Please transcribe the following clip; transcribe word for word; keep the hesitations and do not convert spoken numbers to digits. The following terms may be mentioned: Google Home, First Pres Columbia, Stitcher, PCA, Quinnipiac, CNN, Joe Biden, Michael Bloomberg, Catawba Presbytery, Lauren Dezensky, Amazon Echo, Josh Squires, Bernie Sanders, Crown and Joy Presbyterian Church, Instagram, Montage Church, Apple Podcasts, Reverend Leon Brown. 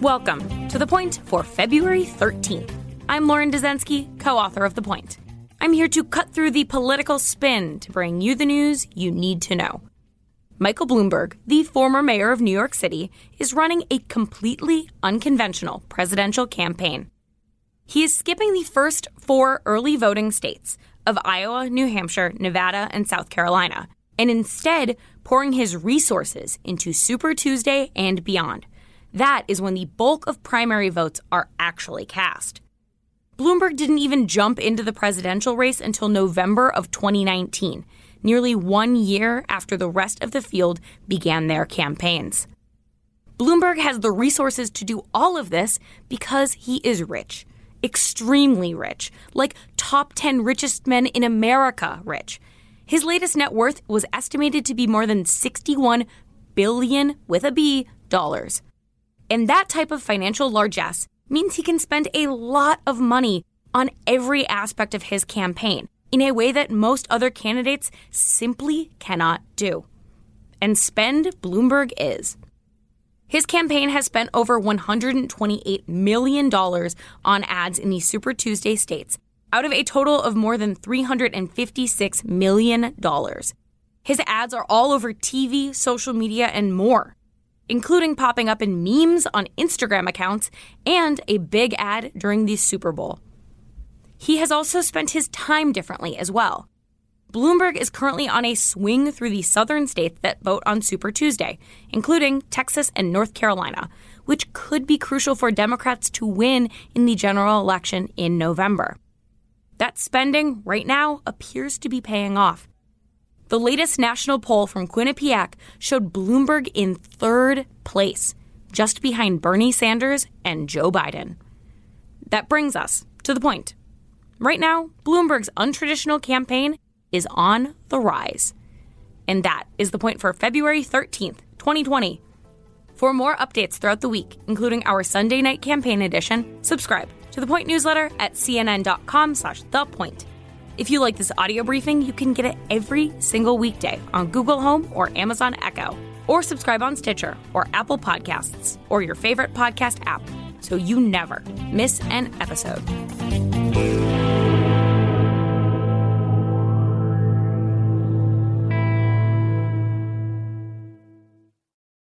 Welcome to The Point for February thirteenth. I'm Lauren Dezensky, co-author of The Point. I'm here to cut through the political spin to bring you the news you need to know. Michael Bloomberg, the former mayor of New York City, is running a completely unconventional presidential campaign. He is skipping the first four early voting states of Iowa, New Hampshire, Nevada, and South Carolina, and instead pouring his resources into Super Tuesday and beyond. That is when the bulk of primary votes are actually cast. Bloomberg didn't even jump into the presidential race until November of twenty nineteen, nearly one year after the rest of the field began their campaigns. Bloomberg has the resources to do all of this because he is rich, extremely rich, like top ten richest men in America rich. His latest net worth was estimated to be more than sixty-one billion dollars, with a B, dollars. And that type of financial largesse means he can spend a lot of money on every aspect of his campaign in a way that most other candidates simply cannot do. And spend Bloomberg is. His campaign has spent over one hundred twenty-eight million dollars on ads in the Super Tuesday states, out of a total of more than three hundred fifty-six million dollars. His ads are all over T V, social media, and more, including popping up in memes on Instagram accounts and a big ad during the Super Bowl. He has also spent his time differently as well. Bloomberg is currently on a swing through the southern states that vote on Super Tuesday, including Texas and North Carolina, which could be crucial for Democrats to win in the general election in November. That spending right now appears to be paying off. The latest national poll from Quinnipiac showed Bloomberg in third place, just behind Bernie Sanders and Joe Biden. That brings us to the point. Right now, Bloomberg's untraditional campaign is on the rise. And that is the point for February thirteenth, twenty twenty. For more updates throughout the week, including our Sunday night campaign edition, subscribe to The Point newsletter at C N N dot com slash the point. If you like this audio briefing, you can get it every single weekday on Google Home or Amazon Echo, or subscribe on Stitcher or Apple Podcasts or your favorite podcast app so you never miss an episode.